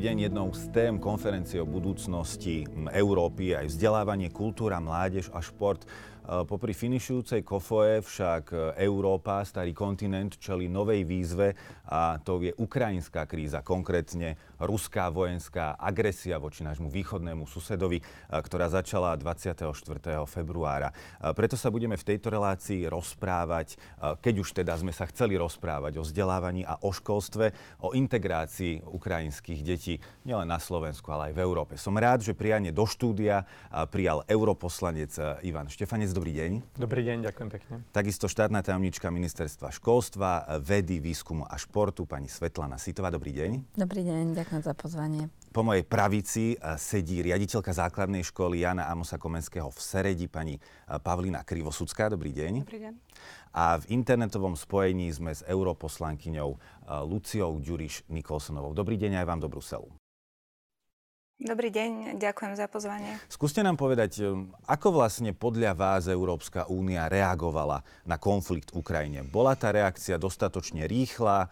Minulý deň jednou z tém konferencie o budúcnosti Európy aj vzdelávanie, kultúra, mládež a šport. Popri finišujúcej kofoe však Európa, starý kontinent, čelí novej výzve a to je ukrajinská kríza, konkrétne ruská vojenská agresia voči nášmu východnému susedovi, ktorá začala 24. februára. Preto sa budeme v tejto relácii rozprávať, keď už teda sme sa chceli rozprávať o vzdelávaní a o školstve, o integrácii ukrajinských detí nielen na Slovensku, ale aj v Európe. Som rád, že prianie do štúdia prijal europoslanec Ivan Štefanec. Dobrý deň. Dobrý deň, ďakujem pekne. Takisto štátna tajomníčka ministerstva školstva, vedy, výskumu a športu pani Svetlana Sitová. Dobrý deň. Dobrý deň, ďakujem za pozvanie. Po mojej pravici sedí riaditeľka základnej školy Jána Amosa Komenského v Seredi, pani Pavlína Krivosudská. Dobrý deň. Dobrý deň. A v internetovom spojení sme s europoslankyňou Luciou Ďuriš Nicholsonovou. Dobrý deň aj vám do Bruselu. Dobrý deň, ďakujem za pozvanie. Skúste nám povedať, ako vlastne podľa vás Európska únia reagovala na konflikt v Ukrajine? Bola tá reakcia dostatočne rýchla,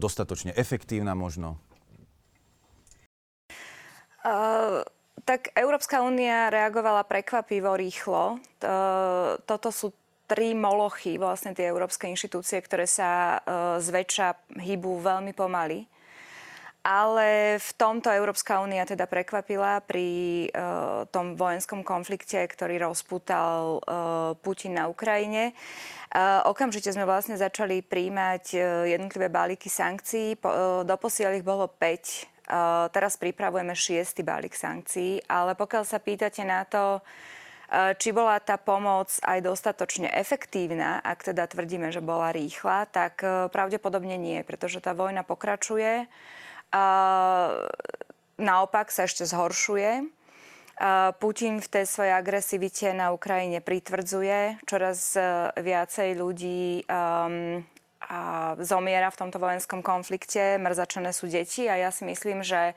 dostatočne efektívna možno? Tak Európska únia reagovala prekvapivo rýchlo. Toto sú tri molochy, vlastne tie európske inštitúcie, ktoré sa zväčša hýbu veľmi pomaly. Ale v tomto Európska únia teda prekvapila pri tom vojenskom konflikte, ktorý rozpútal Putin na Ukrajine. Okamžite sme vlastne začali prijímať jednotlivé balíky sankcií. Doposiaľ ich bolo 5. Teraz pripravujeme 6. balík sankcií. Ale pokiaľ sa pýtate na to, či bola tá pomoc aj dostatočne efektívna, ak teda tvrdíme, že bola rýchla, tak pravdepodobne nie, pretože tá vojna pokračuje. Naopak sa ešte zhoršuje. Putin v tej svojej agresivite na Ukrajine pritvrdzuje. Čoraz viacej ľudí zomiera v tomto vojenskom konflikte. Mrzačené sú deti a ja si myslím, že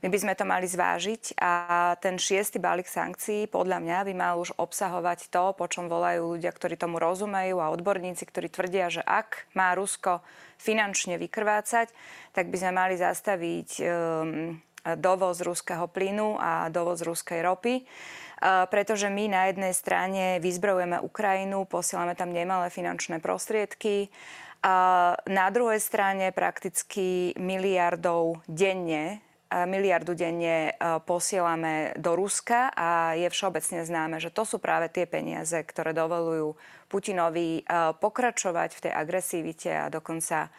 my by sme to mali zvážiť. A ten 6. balík sankcií podľa mňa by mal už obsahovať to, po čom volajú ľudia, ktorí tomu rozumejú a odborníci, ktorí tvrdia, že ak má Rusko finančne vykrvácať, tak by sme mali zastaviť dovoz ruského plynu a dovoz ruskej ropy, pretože my na jednej strane vyzbrojujeme Ukrajinu, posielame tam nemalé finančné prostriedky a na druhej strane prakticky miliardu denne posielame do Ruska a je všeobecne známe, že to sú práve tie peniaze, ktoré dovolujú Putinovi pokračovať v tej agresivite a dokonca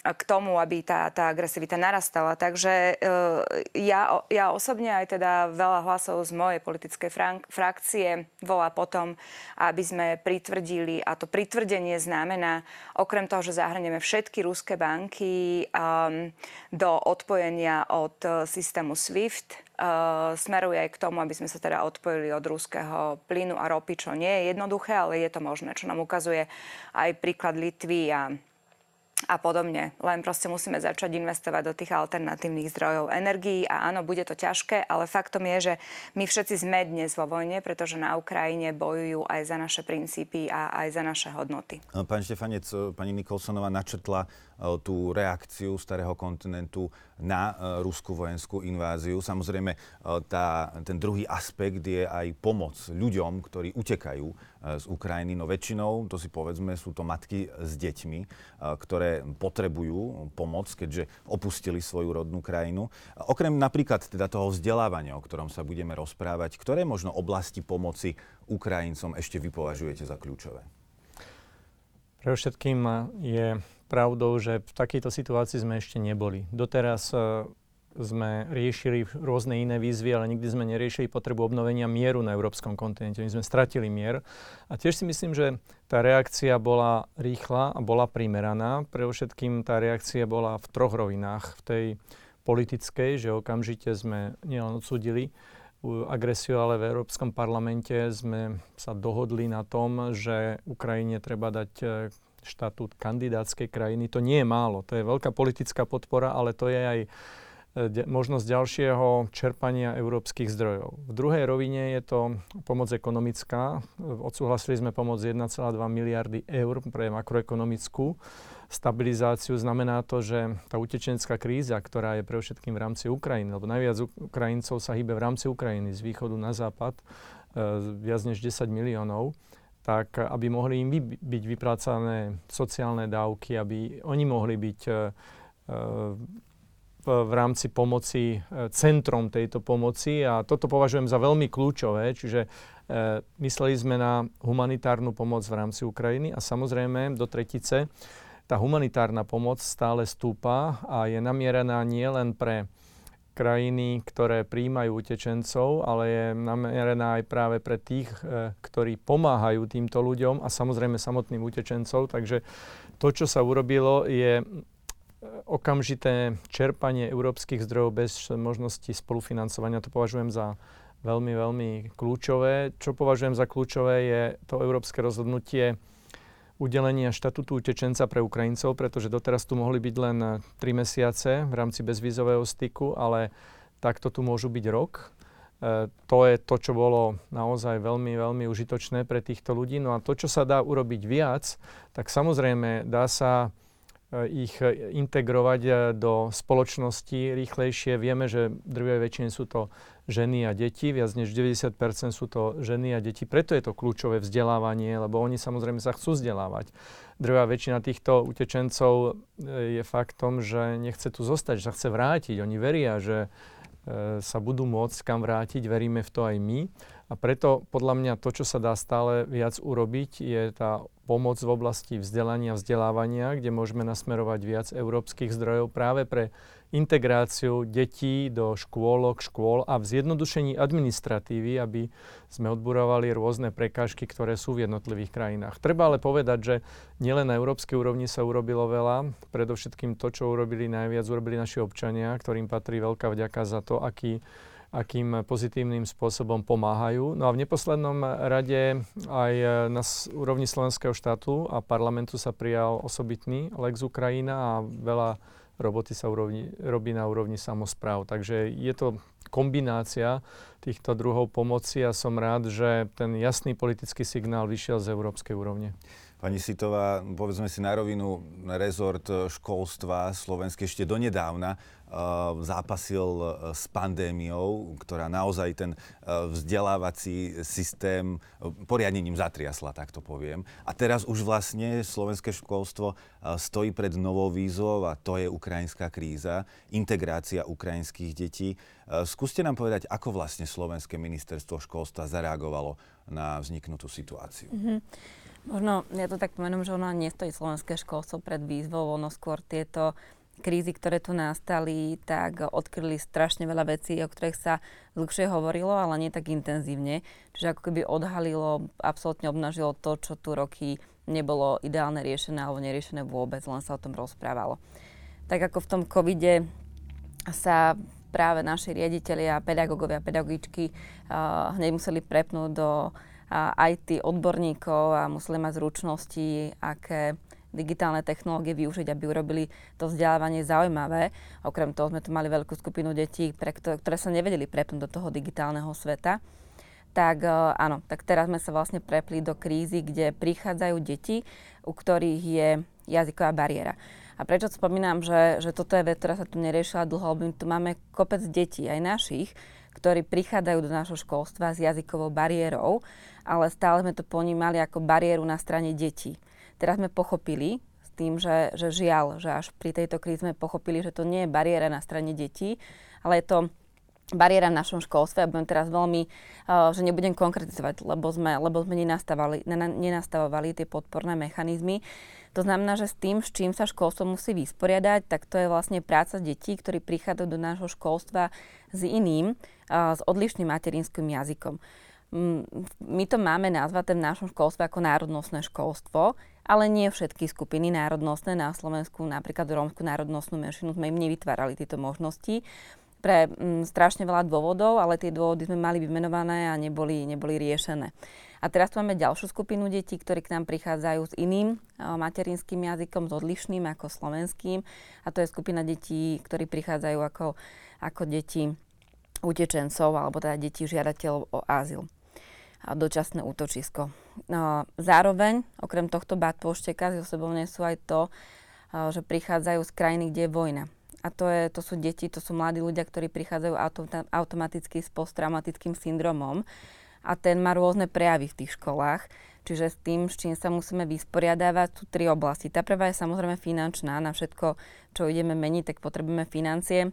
k tomu, aby tá agresivita narastala. Takže ja osobne aj teda veľa hlasov z mojej politickej frakcie volá potom, aby sme pritvrdili, a to pritvrdenie znamená, okrem toho, že zahrnieme všetky ruské banky do odpojenia od systému SWIFT, smeruje aj k tomu, aby sme sa teda odpojili od ruského plynu a ropy, čo nie je jednoduché, ale je to možné, čo nám ukazuje aj príklad Litvy a podobne. Len proste musíme začať investovať do tých alternatívnych zdrojov energií a áno, bude to ťažké, ale faktom je, že my všetci sme dnes vo vojne, pretože na Ukrajine bojujú aj za naše princípy a aj za naše hodnoty. Pán Štefanec, pani Nicholsonová načrtla tú reakciu starého kontinentu na ruskú vojenskú inváziu. Samozrejme, ten druhý aspekt je aj pomoc ľuďom, ktorí utekajú z Ukrajiny. No väčšinou, to si povedzme, sú to matky s deťmi, ktoré potrebujú pomoc, keďže opustili svoju rodnú krajinu. Okrem napríklad teda toho vzdelávania, o ktorom sa budeme rozprávať, ktoré možno oblasti pomoci Ukrajincom ešte vy považujete za kľúčové? Pre všetkým je pravdou, že v takejto situácii sme ešte neboli. Doteraz sme riešili rôzne iné výzvy, ale nikdy sme neriešili potrebu obnovenia mieru na európskom kontinente. My sme stratili mier. A tiež si myslím, že tá reakcia bola rýchla a bola primeraná. Pre všetkým tá reakcia bola v troch rovinách. V tej politickej, že okamžite sme nielen odsúdili agresiu, ale v Európskom parlamente sme sa dohodli na tom, že Ukrajine treba dať štatút kandidátskej krajiny. To nie je málo. To je veľká politická podpora, ale to je aj možnosť ďalšieho čerpania európskych zdrojov. V druhej rovine je to pomoc ekonomická. Odsúhlasili sme pomoc 1,2 miliardy eur pre makroekonomickú stabilizáciu. Znamená to, že tá utečenská kríza, ktorá je pre všetkým v rámci Ukrajiny, lebo najviac Ukrajincov sa hýbe v rámci Ukrajiny z východu na západ, viac než 10 miliónov, tak aby mohli im byť vyplácané sociálne dávky, aby oni mohli byť v rámci pomoci, centrom tejto pomoci, a toto považujem za veľmi kľúčové, čiže mysleli sme na humanitárnu pomoc v rámci Ukrajiny a samozrejme do tretice tá humanitárna pomoc stále stúpa a je namieraná nielen pre krajiny, ktoré prijímajú utečencov, ale je namierená aj práve pre tých, ktorí pomáhajú týmto ľuďom a samozrejme samotným utečencov, takže to, čo sa urobilo, je okamžité čerpanie európskych zdrojov bez možnosti spolufinancovania. To považujem za veľmi, veľmi kľúčové. Čo považujem za kľúčové, je to európske rozhodnutie udelenia štatútu utečenca pre Ukrajincov, pretože doteraz tu mohli byť len 3 mesiace v rámci bezvízového styku, ale takto tu môžu byť rok. To je to, čo bolo naozaj veľmi, veľmi užitočné pre týchto ľudí. No a to, čo sa dá urobiť viac, tak samozrejme dá sa ich integrovať do spoločnosti rýchlejšie. Vieme, že drvivej väčšine sú to ženy a deti, viac než 90% sú to ženy a deti. Preto je to kľúčové vzdelávanie, lebo oni samozrejme sa chcú vzdelávať. Drvivá väčšina týchto utečencov je faktom, že nechce tu zostať, že sa chce vrátiť. Oni veria, že sa budú môcť kam vrátiť, veríme v to aj my. A preto podľa mňa to, čo sa dá stále viac urobiť, je tá pomoc v oblasti vzdelania, vzdelávania, kde môžeme nasmerovať viac európskych zdrojov práve pre integráciu detí do škôlok, škôl a v zjednodušení administratívy, aby sme odburovali rôzne prekážky, ktoré sú v jednotlivých krajinách. Treba ale povedať, že nielen na európskej úrovni sa urobilo veľa, predovšetkým to, čo urobili najviac, urobili naši občania, ktorým patrí veľká vďaka za to, akým pozitívnym spôsobom pomáhajú. No a v neposlednom rade aj na úrovni slovenského štátu a parlamentu sa prijal osobitný Lex Ukrajina a veľa roboty sa robí na úrovni samospráv. Takže je to kombinácia týchto druhov pomoci a som rád, že ten jasný politický signál vyšiel z európskej úrovne. Pani Sitová, povedzme si na rovinu, rezort školstva slovenské ešte donedávna zápasil s pandémiou, ktorá naozaj ten vzdelávací systém poriadne ním zatriasla, tak to poviem. A teraz už vlastne slovenské školstvo stojí pred novou výzvou a to je ukrajinská kríza, integrácia ukrajinských detí. Skúste nám povedať, ako vlastne slovenské ministerstvo školstva zareagovalo na vzniknutú situáciu. Mm-hmm. Možno, ja to tak pomenúm, že ono nestojí slovenské školstvo pred výzvou, ono skôr tieto krízy, ktoré tu nastali, tak odkryli strašne veľa vecí, o ktorých sa dlhšie hovorilo, ale nie tak intenzívne. Čiže ako keby odhalilo, absolútne obnažilo to, čo tu roky nebolo ideálne riešené alebo neriešené vôbec, len sa o tom rozprávalo. Tak ako v tom covide sa práve naši riaditelia, pedagógovia, pedagogičky hneď museli prepnúť do IT odborníkov a museli mať zručnosti, aké digitálne technológie využiť, aby urobili to vzdelávanie zaujímavé. Okrem toho sme tu mali veľkú skupinu detí, ktoré sa nevedeli prepnúť do toho digitálneho sveta. Tak áno, tak teraz sme sa vlastne prepli do krízy, kde prichádzajú deti, u ktorých je jazyková bariéra. A prečo spomínam, že toto je vec, ktorá sa tu neriešila dlho, lebo tu máme kopec detí, aj našich, ktorí prichádzajú do nášho školstva s jazykovou bariérou, ale stále sme to ponímali ako bariéru na strane detí. Teraz sme pochopili s tým, že žiaľ, že až pri tejto kríze sme pochopili, že to nie je bariéra na strane detí, ale je to bariéra v našom školstve. Ja budem teraz veľmi, že nebudem konkretizovať, lebo sme nenastavovali tie podporné mechanizmy. To znamená, že s tým, s čím sa školstvo musí vysporiadať, tak to je vlastne práca detí, ktorí prichádzajú do nášho školstva s iným, s odlišným materinským jazykom. My to máme nazvať v našom školstve ako národnostné školstvo, ale nie všetky skupiny národnostné na Slovensku, napríklad rómsku národnostnú menšinu, sme im nevytvárali tieto možnosti pre strašne veľa dôvodov, ale tie dôvody sme mali vymenované a neboli riešené. A A teraz tu máme ďalšiu skupinu detí, ktorí k nám prichádzajú s iným materinským jazykom, s odlišným ako slovenským. A to je skupina detí, ktorí prichádzajú ako deti utečencov, alebo teda deti žiadateľov o azyl a dočasné útočisko. Zároveň, okrem tohto batôšteka, so sebou nesú aj to, že prichádzajú z krajiny, kde je vojna. A to sú deti, to sú mladí ľudia, ktorí prichádzajú automaticky s posttraumatickým syndromom. A ten má rôzne prejavy v tých školách. Čiže s tým, s čím sa musíme vysporiadávať, sú tri oblasti. Tá prvá je samozrejme finančná. Na všetko, čo ideme meniť, tak potrebujeme financie.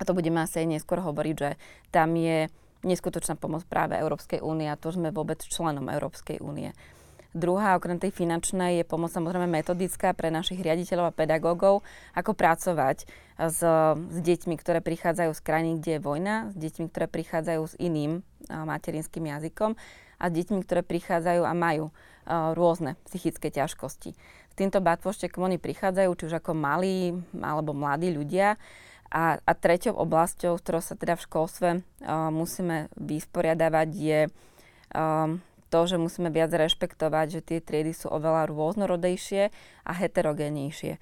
A to budeme asi aj neskôr hovoriť, že tam je neskutočná pomoc práve Európskej únie a to sme vôbec členom Európskej únie. Druhá, okrem tej finančnej, je pomoc samozrejme metodická pre našich riaditeľov a pedagógov, ako pracovať s deťmi, ktoré prichádzajú z krajín, kde je vojna, s deťmi, ktoré prichádzajú s iným materinským jazykom a s deťmi, ktoré prichádzajú a majú rôzne psychické ťažkosti. S týmto batvoštekom oni prichádzajú, či už ako malí alebo mladí ľudia. A treťou oblasťou, s ktorou sa teda v školstve musíme vysporiadavať, je to, že musíme viac rešpektovať, že tie triedy sú oveľa rôznorodejšie a heterogénejšie.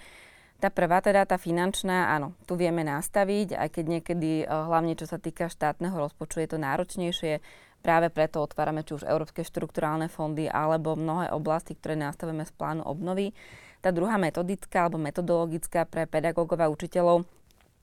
Tá prvá, teda tá finančná, áno, tu vieme nastaviť, aj keď niekedy, hlavne čo sa týka štátneho rozpočtu, je to náročnejšie. Práve preto otvárame či už európske štrukturálne fondy alebo mnohé oblasti, ktoré nastavíme z plánu obnovy. Tá druhá metodická alebo metodologická pre pedagógov a učiteľov,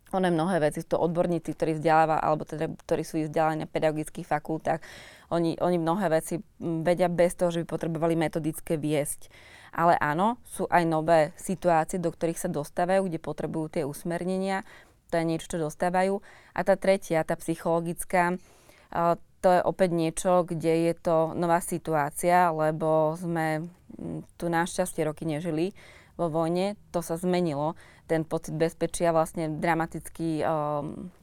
oné mnohé veci, sú to odborníci, ktorí vzdeláva, alebo teda, ktorí sú vzdelaní na pedagogických fakultách. Oni mnohé veci vedia bez toho, že by potrebovali metodické viesť. Ale áno, sú aj nové situácie, do ktorých sa dostávajú, kde potrebujú tie usmernenia, to je niečo, čo dostávajú. A tá tretia, tá psychologická, to je opäť niečo, kde je to nová situácia, lebo sme tu našťastie roky nežili vo vojne, to sa zmenilo. Ten pocit bezpečia vlastne dramaticky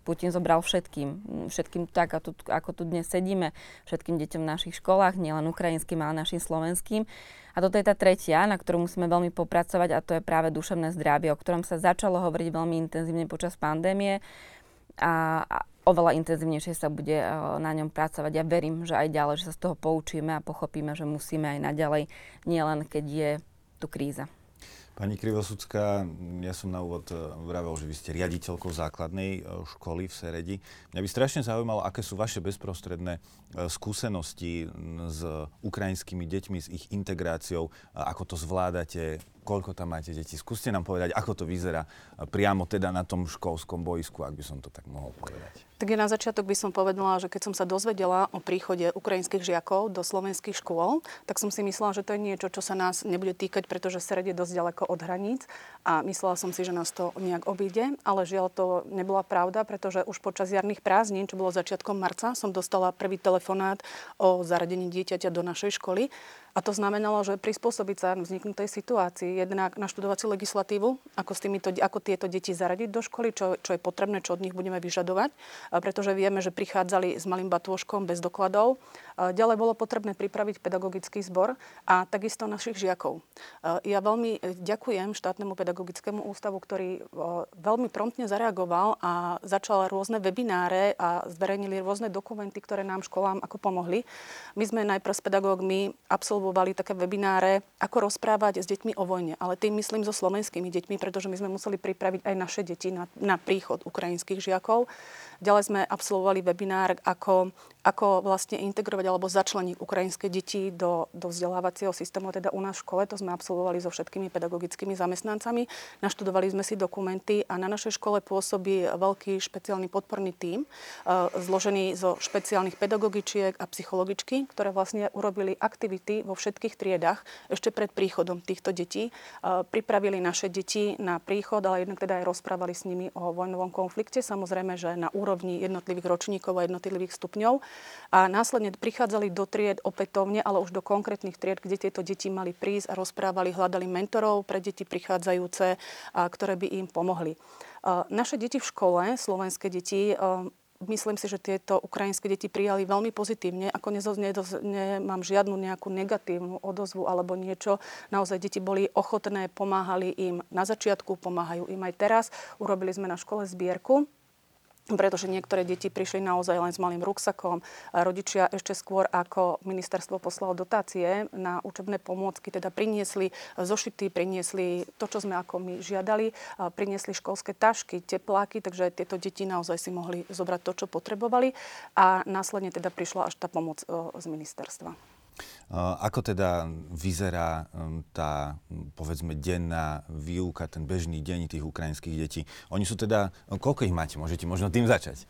Putin zobral všetkým tak, ako tu dnes sedíme, všetkým deťom v našich školách, nielen ukrajinským, ale našim slovenským. A toto je tá tretia, na ktorú musíme veľmi popracovať, a to je práve duševné zdravie, o ktorom sa začalo hovoriť veľmi intenzívne počas pandémie a oveľa intenzívnejšie sa bude na ňom pracovať. Ja verím, že aj ďalej, že sa z toho poučíme a pochopíme, že musíme aj naďalej, nielen keď je tu kríza. Pani Krivosudská, ja som na úvod vravel, že vy ste riaditeľkou základnej školy v Seredi. Mňa by strašne zaujímalo, aké sú vaše bezprostredné skúsenosti s ukrajinskými deťmi, s ich integráciou, ako to zvládate, koľko tam máte detí. Skúste nám povedať, ako to vyzerá priamo teda na tom školskom bojisku, ak by som to tak mohol povedať. Tak ja na začiatok by som povedala, že keď som sa dozvedela o príchode ukrajinských žiakov do slovenských škôl, tak som si myslela, že to je niečo, čo sa nás nebude týkať, pretože Sereď je dosť ďaleko od hraníc a myslela som si, že nás to nejak obíde, ale žiaľ to nebola pravda, pretože už počas jarných prázdnin, čo bolo začiatkom marca, som dostala prvý telefonát o zaradení dieťaťa do našej školy. A to znamenalo, že prispôsobiť sa vzniknutej situácii, jednak naštudovať si legislatívu, ako tieto deti zaradiť do školy, čo je potrebné, čo od nich budeme vyžadovať, pretože vieme, že prichádzali s malým batôžkom bez dokladov. Ďalej bolo potrebné pripraviť pedagogický zbor a takisto našich žiakov. Ja veľmi ďakujem Štátnemu pedagogickému ústavu, ktorý veľmi promptne zareagoval a začal rôzne webináre a zverejnili rôzne dokumenty, ktoré nám školám ako pomohli. My sme najprv s pedagógmi absolvovali také webináre, ako rozprávať s deťmi o vojne, ale tým myslím so slovenskými deťmi, pretože my sme museli pripraviť aj naše deti na príchod ukrajinských žiakov. Ďalej sme absolvovali webinár, ako vlastne integrovať alebo začleniť ukrajinské deti do vzdelávacieho systému, teda u nás v škole. To sme absolvovali so všetkými pedagogickými zamestnancami. Naštudovali sme si dokumenty a na našej škole pôsobí veľký špeciálny podporný tím, zložený zo špeciálnych pedagogičiek a psychologičky, ktoré vlastne urobili aktivity vo všetkých triedách ešte pred príchodom týchto detí. Pripravili naše deti na príchod, ale jednak teda aj rozprávali s nimi o vojnovom konflikte, samozrejme, že na úrovni jednotlivých ročníkov a jednotlivých stupňov. A následne prichádzali do tried opätovne, ale už do konkrétnych tried, kde tieto deti mali prísť a rozprávali, hľadali mentorov pre deti prichádzajúce, ktoré by im pomohli. Naše deti v škole, slovenské deti, myslím si, že tieto ukrajinské deti prijali veľmi pozitívne. Ako nemám žiadnu nejakú negatívnu odozvu alebo niečo. Naozaj deti boli ochotné, pomáhali im na začiatku, pomáhajú im aj teraz. Urobili sme na škole zbierku pretože niektoré deti prišli naozaj len s malým ruksakom. Rodičia ešte skôr, ako ministerstvo poslalo dotácie na učebné pomôcky, teda priniesli zošity, priniesli to, čo sme ako my žiadali, priniesli školské tašky, tepláky, takže tieto deti naozaj si mohli zobrať to, čo potrebovali a následne teda prišla až tá pomoc z ministerstva. Ako teda vyzerá tá, povedzme, denná výuka, ten bežný deň tých ukrajinských detí? Oni sú teda, koľko ich máte? Môžete možno tým začať.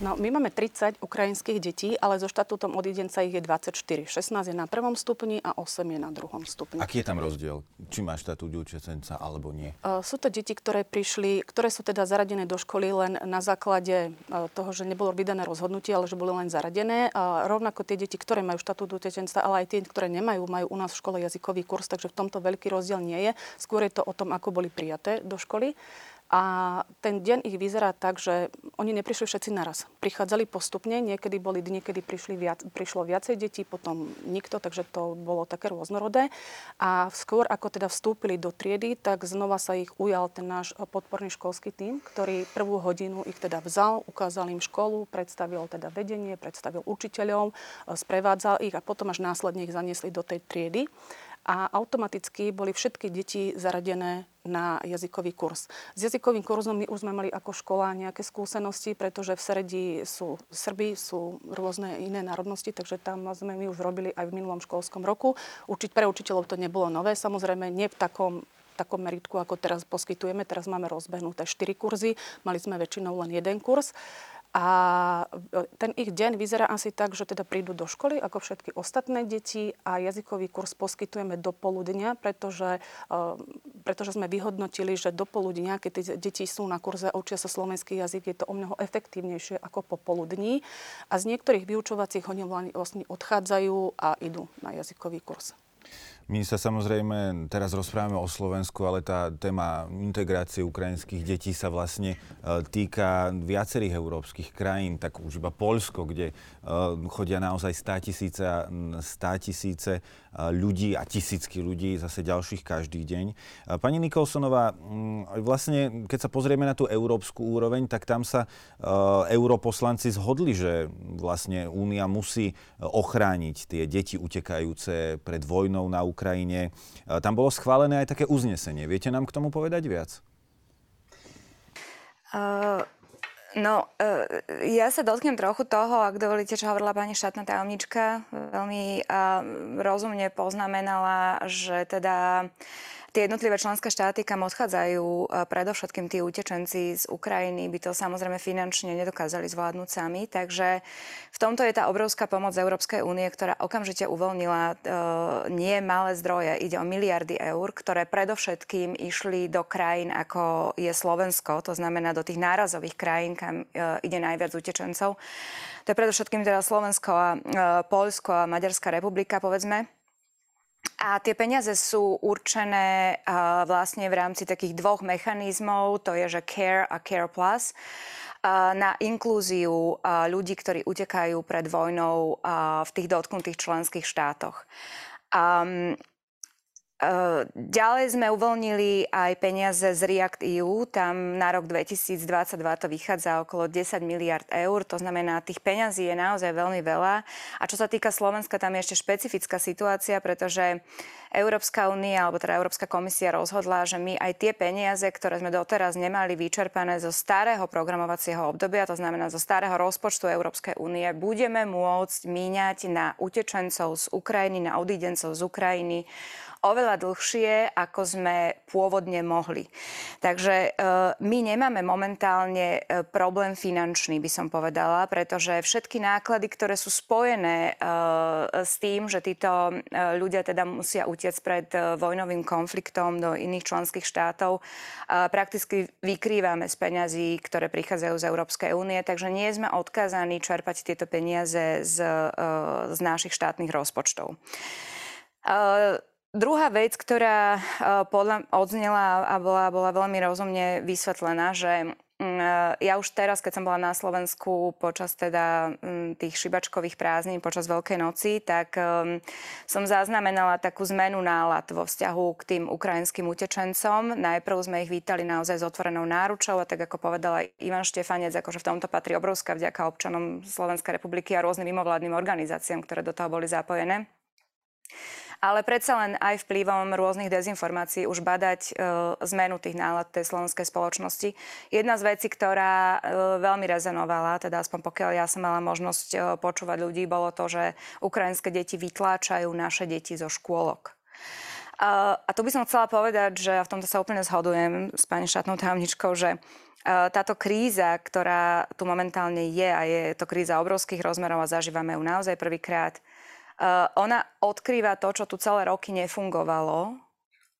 No, my máme 30 ukrajinských detí, ale so štatútom odjedenca ich je 24. 16 je na prvom stupni a 8 je na druhom stupni. Aký je tam rozdiel? Či má štatút odjedenca alebo nie? Sú to deti, ktoré sú teda zaradené do školy len na základe toho, že nebolo vydané rozhodnutie, ale že boli len zaradené. Rovnako tie deti, ktoré majú štatút odjedenca, ale aj tie, ktoré nemajú, majú u nás v škole jazykový kurz, takže v tomto veľký rozdiel nie je. Skôr je to o tom, ako boli prijaté do školy. A ten deň ich vyzerá tak, že oni neprišli všetci naraz. Prichádzali postupne, niekedy boli dni, kedy prišlo viacej detí, potom nikto, takže to bolo také rôznorodé. A skôr ako teda vstúpili do triedy, tak znova sa ich ujal ten náš podporný školský tím, ktorý prvú hodinu ich teda vzal, ukázal im školu, predstavil teda vedenie, predstavil učiteľov, sprevádzal ich a potom až následne ich zaniesli do tej triedy. A automaticky boli všetky deti zaradené na jazykový kurz. S jazykovým kurzom my už sme mali ako škola nejaké skúsenosti, pretože v Seredi sú Srbi, sú rôzne iné národnosti, takže tam sme my už robili aj v minulom školskom roku. Pre učiteľov to nebolo nové, samozrejme nie v takom meritku, ako teraz poskytujeme. Teraz máme rozbehnuté 4 kurzy, mali sme väčšinou len jeden kurz. A ten ich deň vyzerá asi tak, že teda prídu do školy ako všetky ostatné deti a jazykový kurz poskytujeme do poludnia, pretože sme vyhodnotili, že do poludnia, keď deti sú na kurze a učia sa slovenský jazyk, je to omnoho efektívnejšie ako popoludní. A z niektorých vyučovacích hodín vlastne odchádzajú a idú na jazykový kurz. My sa samozrejme teraz rozprávame o Slovensku, ale tá téma integrácie ukrajinských detí sa vlastne týka viacerých európskych krajín, tak už iba Poľsko, kde chodia naozaj stá tisíce ľudí a tisícky ľudí, zase ďalších každý deň. Pani Nicholsonová, vlastne keď sa pozrieme na tú európsku úroveň, tak tam sa europoslanci zhodli, že vlastne Únia musí ochrániť tie deti utekajúce pred vojnou na Ukrajine. Tam bolo schválené aj také uznesenie. Viete nám k tomu povedať viac? Ja sa dotknem trochu toho, ak dovolíte, čo hovorila pani štátna tajomnička. Veľmi rozumne poznamenala, že teda tie jednotlivé členské štáty, kam odchádzajú predovšetkým tí utečenci z Ukrajiny, by to samozrejme finančne nedokázali zvládnuť sami. Takže v tomto je tá obrovská pomoc Európskej únie, ktorá okamžite uvoľnila nie malé zdroje. Ide o miliardy eur, ktoré predovšetkým išli do krajín, ako je Slovensko. To znamená do tých nárazových krajín, kam ide najviac utečencov. To je predovšetkým teda Slovensko a Poľsko a Maďarská republika, povedzme. A tie peniaze sú určené vlastne v rámci takých dvoch mechanizmov, to je, že CARE a CARE Plus, na inklúziu ľudí, ktorí utekajú pred vojnou v tých dotknutých členských štátoch. Ďalej sme uvoľnili aj peniaze z REACT-EU, tam na rok 2022 to vychádza okolo 10 miliard eur, to znamená, tých peňazí je naozaj veľmi veľa. A čo sa týka Slovenska, tam je ešte špecifická situácia, pretože Európska únia, alebo teda Európska komisia rozhodla, že my aj tie peniaze, ktoré sme doteraz nemali vyčerpané zo starého programovacieho obdobia, to znamená zo starého rozpočtu Európskej únie, budeme môcť míňať na utečencov z Ukrajiny, na odídencov z Ukrajiny oveľa dlhšie, ako sme pôvodne mohli. Takže my nemáme momentálne problém finančný, by som povedala, pretože všetky náklady, ktoré sú spojené s tým, že títo ľudia teda musia utiec pred vojnovým konfliktom do iných členských štátov, prakticky vykrývame z peňazí, ktoré prichádzajú z Európskej únie, takže nie sme odkázaní čerpať tieto peniaze z našich štátnych rozpočtov. Druhá vec, ktorá podľa odznela a bola veľmi rozumne vysvetlená, že Ja už teraz, keď som bola na Slovensku počas teda tých šibačkových prázdnin, počas Veľkej noci, tak som zaznamenala takú zmenu nálad vo vzťahu k tým ukrajinským utečencom. Najprv sme ich vítali naozaj s otvorenou náručou a tak, ako povedala Ivan Štefanec, akože v tomto patrí obrovská vďaka občanom Slovenskej republiky a rôznym mimovládnym organizáciám, ktoré do toho boli zapojené. Ale predsa len aj vplyvom rôznych dezinformácií už badať zmenu tých nálad tej slovenskej spoločnosti. Jedna z vecí, ktorá veľmi rezonovala, teda aspoň pokiaľ ja som mala možnosť počúvať ľudí, bolo to, že ukrajinské deti vytláčajú naše deti zo škôlok. A tu by som chcela povedať, že v tomto sa úplne zhodujem s pani štátnou tajomničkou, že táto kríza, ktorá tu momentálne je, a je to kríza obrovských rozmerov a zažívame ju naozaj prvýkrát, ona odkrýva to, čo tu celé roky nefungovalo.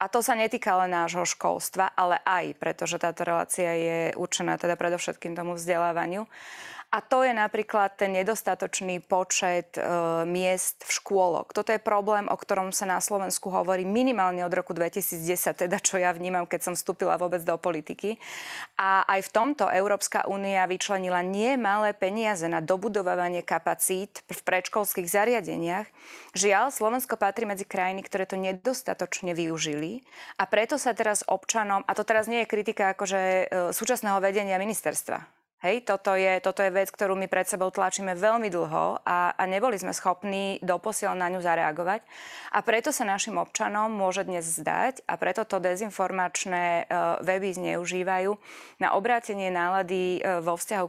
A to sa netýka len nášho školstva, ale aj, pretože táto relácia je určená teda predovšetkým tomu vzdelávaniu. A to je napríklad ten nedostatočný počet miest v škôlok. Toto je problém, o ktorom sa na Slovensku hovorí minimálne od roku 2010, teda čo ja vnímam, keď som vstúpila vôbec do politiky. A aj v tomto Európska únia vyčlenila nemalé peniaze na dobudovávanie kapacít v predškolských zariadeniach. Žiaľ, Slovensko patrí medzi krajiny, ktoré to nedostatočne využili. A preto sa teraz občanom, a to teraz nie je kritika akože súčasného vedenia ministerstva, hej, toto je vec, ktorú my pred sebou tlačíme veľmi dlho a neboli sme schopní doposiaľ na ňu zareagovať. A preto sa našim občanom môže dnes zdať a preto to dezinformačné weby zneužívajú na obrátenie nálady vo vzťahu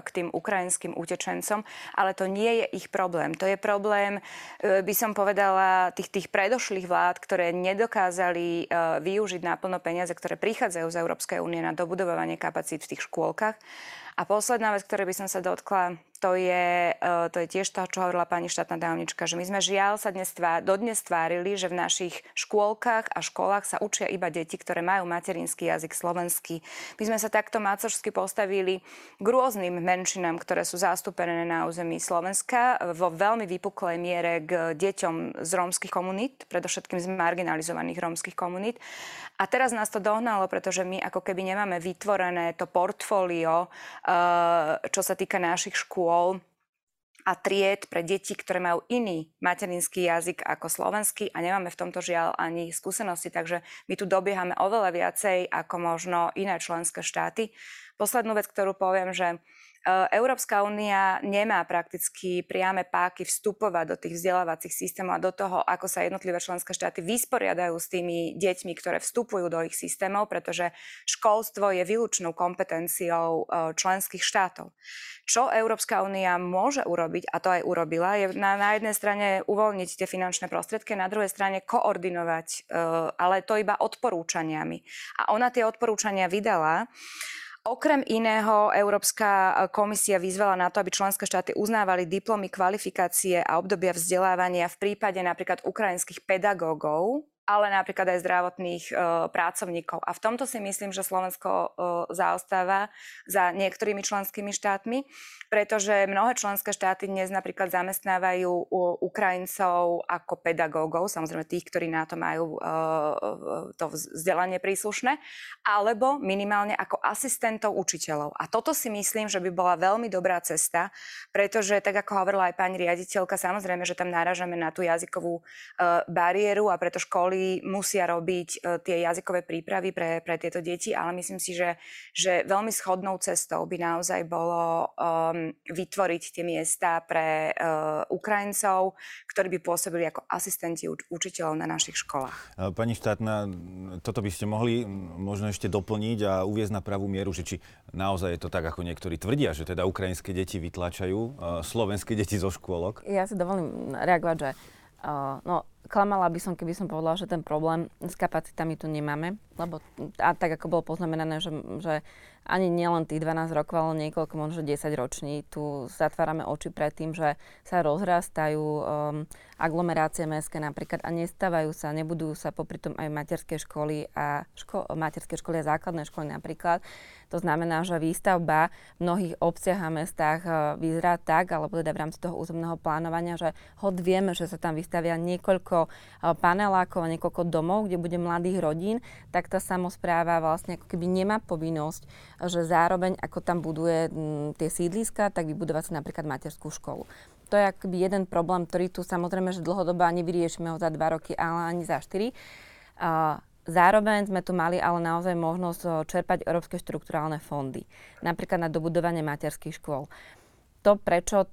k tým ukrajinským utečencom. Ale to nie je ich problém. To je problém, by som povedala, tých predošlých vlád, ktoré nedokázali využiť naplno peniaze, ktoré prichádzajú z Európskej únie na dobudovanie kapacít v tých škôlkach. A posledná vec, ktorej by som sa dotkla, to je tiež to, čo hovorila pani štátna tajomnička, že my sme žiaľ sa dodnes tvárili, že v našich škôlkach a školách sa učia iba deti, ktoré majú materinský jazyk slovenský. My sme sa takto macošsky postavili k rôznym menšinám, ktoré sú zastúpené na území Slovenska, vo veľmi vypuklej miere k deťom z rómskych komunít, predovšetkým z marginalizovaných rómskych komunít. A teraz nás to dohnalo, pretože my ako keby nemáme vytvorené to portfólio, čo sa týka našich škôl a tried pre deti, ktoré majú iný materinský jazyk ako slovenský a nemáme v tomto žiaľ ani skúsenosti, takže my tu dobiehame oveľa viacej ako možno iné členské štáty. Poslednú vec, ktorú poviem, že Európska únia nemá prakticky priame páky vstupovať do tých vzdelávacích systémov a do toho, ako sa jednotlivé členské štáty vysporiadajú s tými deťmi, ktoré vstupujú do ich systémov, pretože školstvo je výlučnou kompetenciou členských štátov. Čo Európska únia môže urobiť, a to aj urobila, je na jednej strane uvoľniť tie finančné prostriedky, na druhej strane koordinovať, ale to iba odporúčaniami. A ona tie odporúčania vydala. Okrem iného, Európska komisia vyzvala na to, aby členské štáty uznávali diplomy, kvalifikácie a obdobia vzdelávania v prípade napríklad ukrajinských pedagógov, ale napríklad aj zdravotných pracovníkov. A v tomto si myslím, že Slovensko zaostáva za niektorými členskými štátmi, pretože mnohé členské štáty dnes napríklad zamestnávajú Ukrajincov ako pedagógov, samozrejme tých, ktorí na to majú to vzdelanie príslušné, alebo minimálne ako asistentov učiteľov. A toto si myslím, že by bola veľmi dobrá cesta, pretože tak ako hovorila aj pani riaditeľka, samozrejme, že tam náražame na tú jazykovú bariéru a preto školy musia robiť tie jazykové prípravy pre tieto deti, ale myslím si, že veľmi schodnou cestou by naozaj bolo vytvoriť tie miesta pre Ukrajincov, ktorí by pôsobili ako asistenti učiteľov na našich školách. Pani štátna, toto by ste mohli možno ešte doplniť a uviesť na pravú mieru, že či naozaj je to tak, ako niektorí tvrdia, že teda ukrajinské deti vytlačajú slovenské deti zo škôlok? Ja si dovolím reagovať, že klamala by som, keby som povedala, že ten problém s kapacitami tu nemáme, lebo a tak ako bolo poznamenané, že ani nielen tých 12 rokov, ale niekoľko, možno 10 roční, tu zatvárame oči pred tým, že sa rozrastajú aglomerácie mestské napríklad a nestávajú sa, nebudujú sa popri tom aj materské školy a základné školy napríklad. To znamená, že výstavba v mnohých obciach a mestách vyzerá tak, alebo teda v rámci toho územného plánovania, že hod vieme, že sa tam vystavia niekoľko panelákov a niekoľko domov, kde bude mladých rodín, tak tá samospráva vlastne ako keby nemá povinnosť že zároveň ako tam buduje tie sídliska, tak vybudovať si napríklad materskú školu. To je akoby jeden problém, ktorý tu samozrejme, že dlhodobo nevyriešime ho za 2 roky, ale ani za 4. Zároveň sme tu mali ale naozaj možnosť čerpať európske štrukturálne fondy, napríklad na dobudovanie materských škôl. To, prečo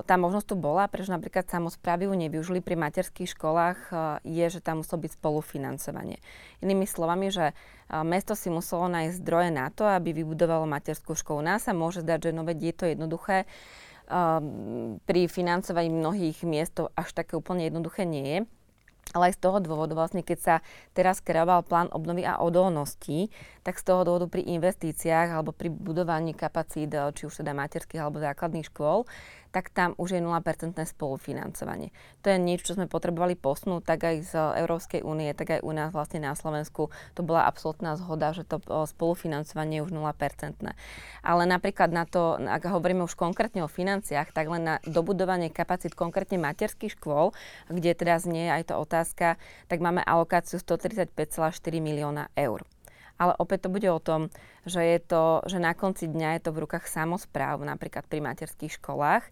tá možnosť tu bola, prečo napríklad samosprávy ju nevyužili pri materských školách, je, že tam muselo byť spolufinancovanie. Inými slovami, že mesto si muselo nájsť zdroje na to, aby vybudovalo materskú školu. Nás sa môže zdať, že no veď je to jednoduché, pri financovaní mnohých miest až také úplne jednoduché nie je. Ale aj z toho dôvodu, vlastne keď sa teraz kreoval plán obnovy a odolnosti, tak z toho dôvodu pri investíciách alebo pri budovaní kapacít, či už teda materských alebo základných škôl, tak tam už je 0% spolufinancovanie. To je niečo, čo sme potrebovali posunúť, tak aj z Európskej únie, tak aj u nás vlastne na Slovensku. To bola absolútna zhoda, že to spolufinancovanie je už 0%. Ale napríklad na to, ak hovoríme už konkrétne o financiách, tak len na dobudovanie kapacít konkrétne materských škôl, kde teda znie aj to otázka, tak máme alokáciu 135,4 milióna eur. Ale opäť to bude o tom, že na konci dňa je to v rukách samospráv, napríklad pri materských školách.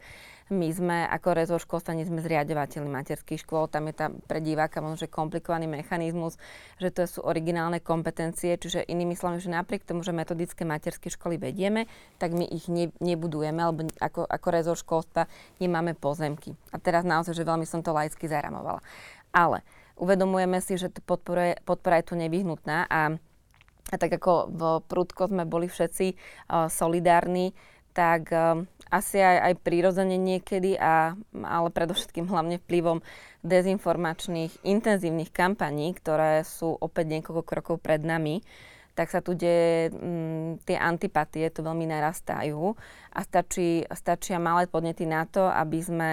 My sme ako rezort školstva, nie sme zriaďovateľi materských škôl, tam je tam pre diváka možno komplikovaný mechanizmus, že to sú originálne kompetencie, čiže inými slovami, že napriek tomu, že metodické materské školy vedieme, tak my ich nebudujeme, alebo ako rezort školstva nemáme pozemky. A teraz naozaj, že veľmi som to laicky zaramovala. Ale uvedomujeme si, že podpora je tu nevyhnutná a tak ako v prudko sme boli všetci solidárni, tak asi aj prirodzene niekedy, ale predovšetkým hlavne vplyvom dezinformačných intenzívnych kampaní, ktoré sú opäť niekoľko krokov pred nami, tak sa tu deje, tie antipatie tu veľmi narastajú a stačia malé podnety na to, aby sme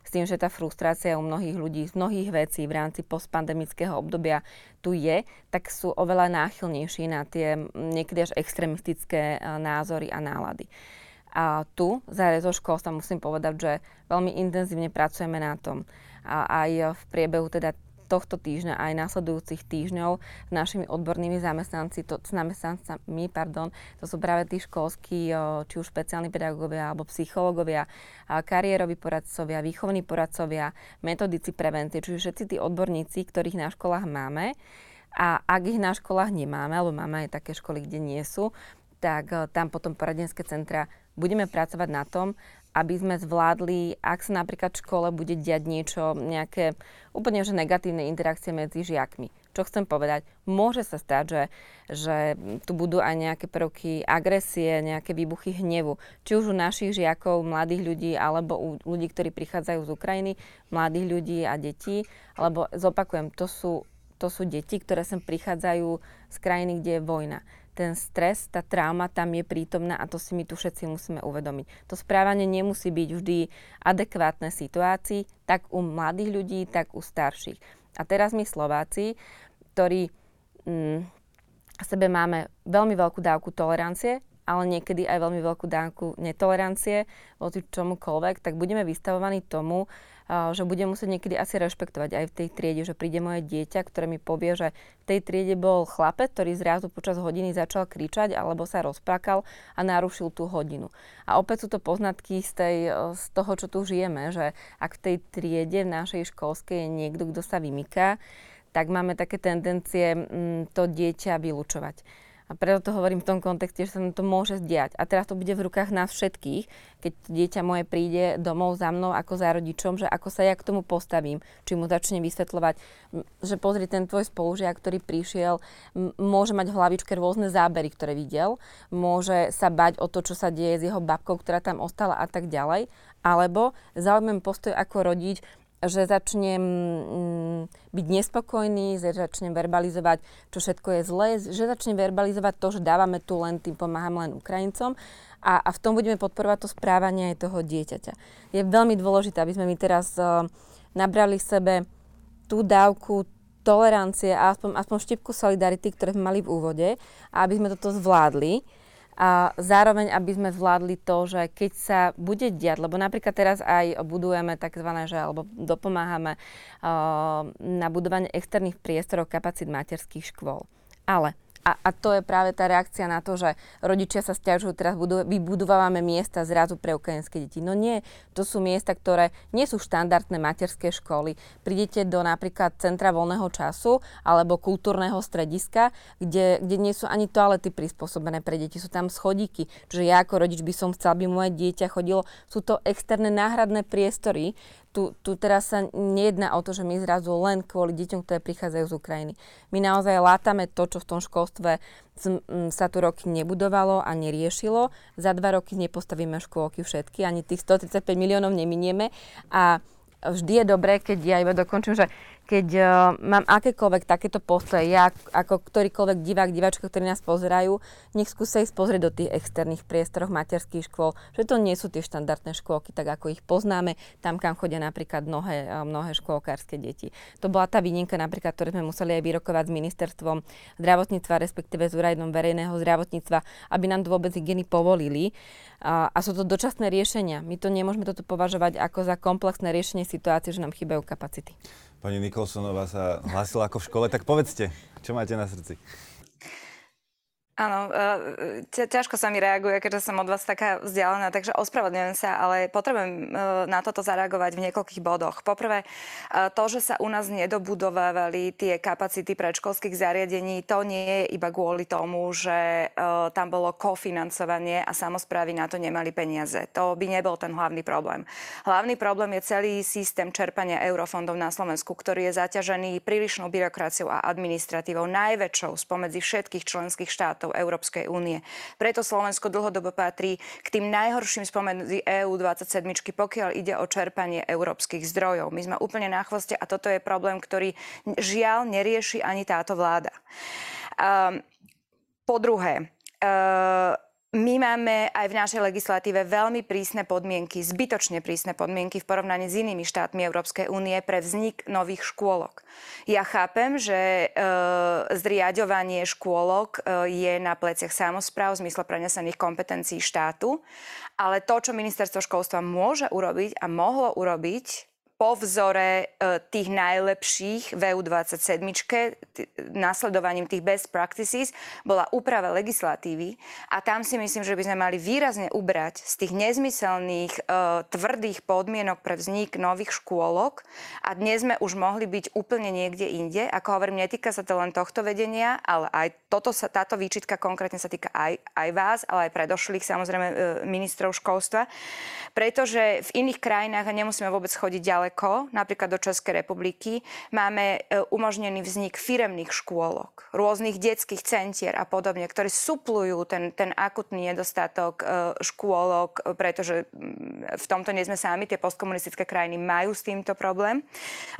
s tým, že tá frustrácia u mnohých ľudí z mnohých vecí v rámci postpandemického obdobia tu je, tak sú oveľa náchylnejší na tie niekedy až extrémistické názory a nálady. A tu za rezort školstva musím povedať, že veľmi intenzívne pracujeme na tom. A aj v priebehu teda tohto týždňa aj nasledujúcich týždňov s našimi odbornými zamestnancami, to sú práve tí školskí, či už špeciálni pedagógovia alebo psychológovia, kariéroví poradcovia, výchovní poradcovia, metodici prevencie, čiže všetci tí odborníci, ktorých na školách máme. A ak ich na školách nemáme, alebo máme aj také školy, kde nie sú, tak tam potom poradenské centra budeme pracovať na tom, aby sme zvládli, ak sa napríklad v škole bude diať niečo, nejaké úplne že negatívne interakcie medzi žiakmi. Čo chcem povedať, môže sa stať, že tu budú aj nejaké prvky agresie, nejaké výbuchy hnevu. Či už u našich žiakov, mladých ľudí, alebo u ľudí, ktorí prichádzajú z Ukrajiny, mladých ľudí a detí. Lebo zopakujem, to sú deti, ktoré sem prichádzajú z krajiny, kde je vojna. Ten stres, tá trauma tam je prítomná a to si my tu všetci musíme uvedomiť. To správanie nemusí byť vždy adekvátne situácii, tak u mladých ľudí, tak u starších. A teraz my Slováci, ktorí v sebe máme veľmi veľkú dávku tolerancie, ale niekedy aj veľmi veľkú dávku netolerancie voči čomukoľvek, tak budeme vystavovaní tomu, že budem musieť niekedy asi rešpektovať aj v tej triede, že príde moje dieťa, ktoré mi povie, že v tej triede bol chlapec, ktorý zrazu počas hodiny začal kričať alebo sa rozplakal a narušil tú hodinu. A opäť sú to poznatky z toho, čo tu žijeme, že ak v tej triede v našej školskej je niekto, kto sa vymyká, tak máme také tendencie to dieťa vylúčovať. A preto to hovorím v tom kontexte, že sa nám to môže zdiať. A teraz to bude v rukách nás všetkých, keď dieťa moje príde domov za mnou ako za rodičom, že ako sa ja k tomu postavím, či mu začne vysvetľovať, že pozri, ten tvoj spolužiak, ktorý prišiel, môže mať v hlavičke rôzne zábery, ktoré videl, môže sa bať o to, čo sa deje s jeho babkou, ktorá tam ostala a tak ďalej, alebo zaujmem postoj ako rodič, že začnem byť nespokojný, že začnem verbalizovať, čo všetko je zlé, že začnem verbalizovať to, že dávame tu len, tým pomáham len Ukrajincom a v tom budeme podporovať to správanie aj toho dieťaťa. Je veľmi dôležité, aby sme my teraz nabrali sebe tú dávku tolerancie a aspoň štipku solidarity, ktoré sme mali v úvode a aby sme toto zvládli. A zároveň, aby sme zvládli to, že keď sa bude diať, lebo napríklad teraz aj budujeme takzvané, alebo dopomáhame na budovanie externých priestorov kapacít materských škôl. Ale A to je práve tá reakcia na to, že rodičia sa sťažujú, teraz vybudovávame miesta zrazu pre ukrajinské deti. No nie, to sú miesta, ktoré nie sú štandardné materské školy. Prídete do napríklad centra voľného času alebo kultúrneho strediska, kde nie sú ani toalety prispôsobené pre deti, sú tam schodíky. Čiže ja ako rodič by som chcel, aby moje dieťa chodilo. Sú to externé náhradné priestory. Tu teraz sa nejedná o to, že my zrazu len kvôli deťom, ktoré prichádzajú z Ukrajiny. My naozaj látame to, čo v tom školstve sa tu roky nebudovalo a neriešilo. Za 2 roky nepostavíme škôlky všetky, ani tých 135 miliónov neminieme. A vždy je dobré, keď ja iba dokončím, že keď mám akékoľvek takéto postrehy, ja ako ktorýkoľvek divák, diváčka, ktorí nás pozerajú, nech skúsia ísť pozrieť do tých externých priestorov materských škôl, že to nie sú tie štandardné škôlky, tak ako ich poznáme, tam, kam chodia napríklad mnohé škôlkárske deti. To bola tá výnimka, napríklad, ktorú sme museli aj vyrokovať s ministerstvom zdravotníctva, respektíve s úradom verejného zdravotníctva, aby nám to vôbec hygieny povolili. A sú to dočasné riešenia. My to nemôžeme toto považovať ako za komplexné riešenie situácie, že nám chýbajú kapacity. Pani Nicholsonová sa hlásila ako v škole, tak povedzte, čo máte na srdci? Áno, ťažko sa mi reaguje, keďže som od vás taká vzdialená, takže ospravedlňujem sa, ale potrebujem na toto zareagovať v niekoľkých bodoch. Poprvé, to, že sa u nás nedobudovávali tie kapacity predškolských zariadení, to nie je iba kvôli tomu, že tam bolo kofinancovanie a samosprávy na to nemali peniaze. To by nebol ten hlavný problém. Hlavný problém je celý systém čerpania eurofondov na Slovensku, ktorý je zaťažený prílišnou byrokraciou a administratívou, najväčšou spomedzi všetkých členských štátov Európskej únie. Preto Slovensko dlhodobo patrí k tým najhorším spomedzi EU27, pokiaľ ide o čerpanie európskych zdrojov. My sme úplne na chvoste a toto je problém, ktorý žiaľ nerieši ani táto vláda. Po druhé, my máme aj v našej legislatíve veľmi prísne podmienky, zbytočne prísne podmienky v porovnaní s inými štátmi Európskej únie pre vznik nových škôlok. Ja chápem, že zriaďovanie škôlok je na pleciach samospráv v zmysle prenesených kompetencií štátu, ale to, čo ministerstvo školstva môže urobiť a mohlo urobiť po vzore tých najlepších v EU27, nasledovaním tých best practices, bola úprava legislatívy a tam si myslím, že by sme mali výrazne ubrať z tých nezmyselných tvrdých podmienok pre vznik nových škôlok a dnes sme už mohli byť úplne niekde inde. Ako hovorím, netýka sa to len tohto vedenia, ale aj táto výčitka konkrétne sa týka aj vás, ale aj predošlých samozrejme ministrov školstva, pretože v iných krajinách, a nemusíme vôbec chodiť ďalej, napríklad do Českej republiky, máme umožnený vznik firemných škôlok, rôznych detských centier a podobne, ktoré suplujú ten akutný nedostatok škôlok, pretože v tomto nie sme sami, tie postkomunistické krajiny majú s týmto problém.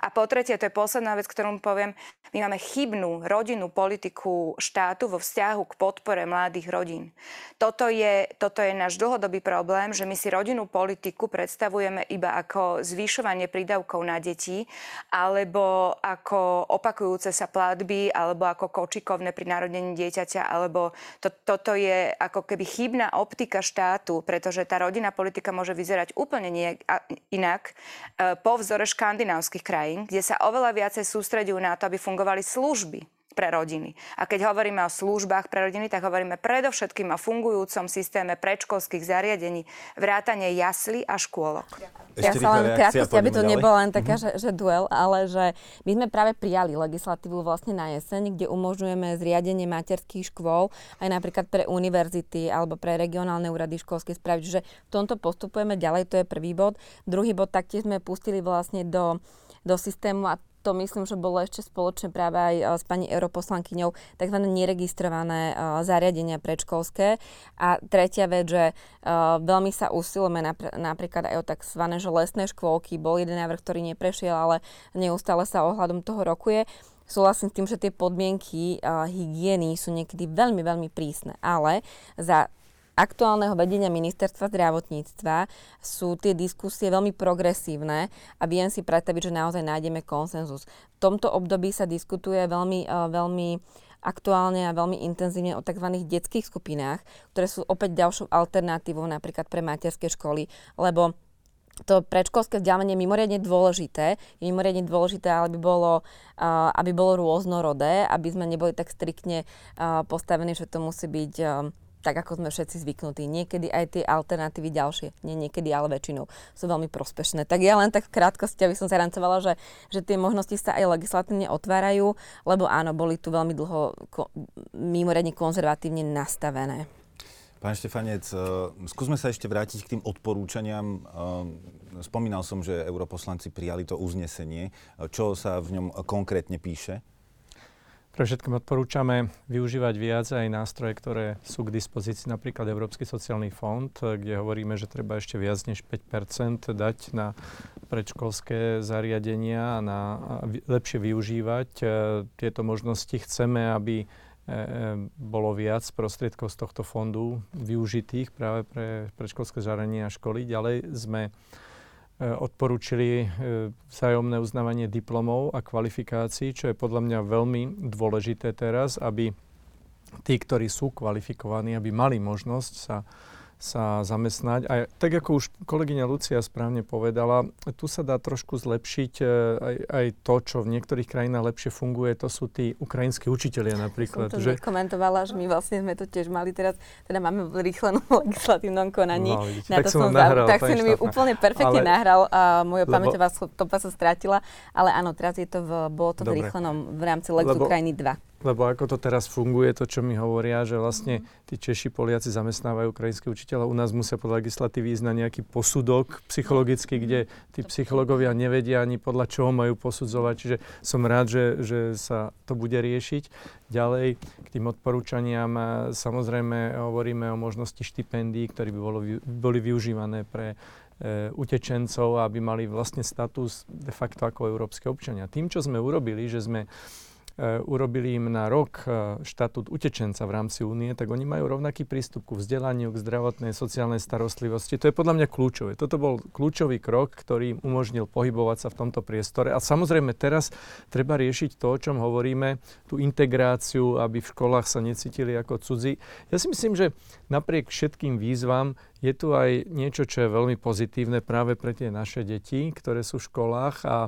A po tretie, to je posledná vec, ktorú poviem, my máme chybnú rodinnú politiku štátu vo vzťahu k podpore mladých rodín. Toto je náš dlhodobý problém, že my si rodinnú politiku predstavujeme iba ako zvyšovanie prídavkov na deti, alebo ako opakujúce sa platby, alebo ako kočikovné pri narodení dieťaťa, alebo toto je ako keby chybná optika štátu, pretože tá rodinná politika môže vyzerať úplne inak po vzore škandinávskych krajín, kde sa oveľa viacej sústredujú na to, aby fungovali služby pre rodiny. A keď hovoríme o službách pre rodiny, tak hovoríme predovšetkým o fungujúcom systéme predškolských zariadení, vrátane jaslí a škôlok. Ja sa len krátkosti, aby to nebolo len taká, že duel, ale že my sme práve prijali legislatívu vlastne na jeseň, kde umožňujeme zriadenie materských škôl aj napríklad pre univerzity alebo pre regionálne úrady školské spraviť, že v tomto postupujeme ďalej, to je prvý bod. Druhý bod taktiež sme pustili vlastne do systému a to myslím, že bolo ešte spoločne práve aj s pani europoslankyňou tzv. Neregistrované zariadenia predškolské. A tretia vec, že veľmi sa usilujeme napríklad aj o tzv. Lesné škôlky. Bol jeden návrh, ktorý neprešiel, ale neustále sa ohľadom toho rokuje. Súhlasím s tým, že tie podmienky hygieny sú niekedy veľmi, veľmi prísne, ale za aktuálneho vedenia ministerstva zdravotníctva sú tie diskusie veľmi progresívne a viem si predstaviť, že naozaj nájdeme konsenzus. V tomto období sa diskutuje veľmi aktuálne a veľmi intenzívne o tzv. Detských skupinách, ktoré sú opäť ďalšou alternatívou napríklad pre materské školy, lebo to predškolské vzdelávanie je mimoriadne dôležité. Je mimoriadne dôležité, aby bolo rôznorodé, aby sme neboli tak striktne postavení, že to musí byť tak, ako sme všetci zvyknutí. Niekedy aj tie alternatívy ďalšie, nie niekedy, ale väčšinou sú veľmi prospešné. Tak ja len tak v krátkosti, aby som zarancovala, že tie možnosti sa aj legislatívne otvárajú, lebo áno, boli tu veľmi dlho mimoriadne konzervatívne nastavené. Pán Štefanec, skúsme sa ešte vrátiť k tým odporúčaniam. Spomínal som, že europoslanci prijali to uznesenie. Čo sa v ňom konkrétne píše? Pre všetkým odporúčame využívať viac aj nástroje, ktoré sú k dispozícii, napríklad Európsky sociálny fond, kde hovoríme, že treba ešte viac než 5% dať na predškolské zariadenia a lepšie využívať tieto možnosti. Chceme, aby bolo viac prostriedkov z tohto fondu využitých práve pre predškolské zariadenia a školy. Ďalej sme odporúčili vzájomné uznávanie diplomov a kvalifikácií, čo je podľa mňa veľmi dôležité teraz, aby tí, ktorí sú kvalifikovaní, aby mali možnosť sa zamestnať. A tak ako už kolegyňa Lucia správne povedala, tu sa dá trošku zlepšiť aj to, čo v niektorých krajinách lepšie funguje, to sú tí ukrajinskí učitelia napríklad. Som to komentovala, že my vlastne sme to tiež mali teraz, teda máme v rýchlenom legislatívnom konaní. Na to som nahral, tak si mi úplne perfektne nahral a moja pamäťová stopa sa strátila, ale áno, teraz je to v rýchlenom v rámci Lex Ukrajiny 2. Lebo ako to teraz funguje, to, čo mi hovoria, že vlastne tí Češi, Poliaci zamestnávajú ukrajinských učiteľov, u nás musia podľa legislatívy ísť na nejaký posudok psychologický, kde tí psychológovia nevedia ani podľa čoho majú posudzovať. Čiže som rád, že sa to bude riešiť. Ďalej k tým odporúčaniam samozrejme hovoríme o možnosti štipendií, ktoré by boli využívané pre utečencov, aby mali vlastne status de facto ako európske občania. Tým, čo sme urobili, že sme urobili im na rok štatút utečenca v rámci únie, tak oni majú rovnaký prístup ku vzdelaniu, k zdravotnej, sociálnej starostlivosti. To je podľa mňa kľúčové. Toto bol kľúčový krok, ktorý im umožnil pohybovať sa v tomto priestore. A samozrejme teraz treba riešiť to, o čom hovoríme, tú integráciu, aby v školách sa necítili ako cudzí. Ja si myslím, že napriek všetkým výzvam je tu aj niečo, čo je veľmi pozitívne práve pre tie naše deti, ktoré sú v školách, a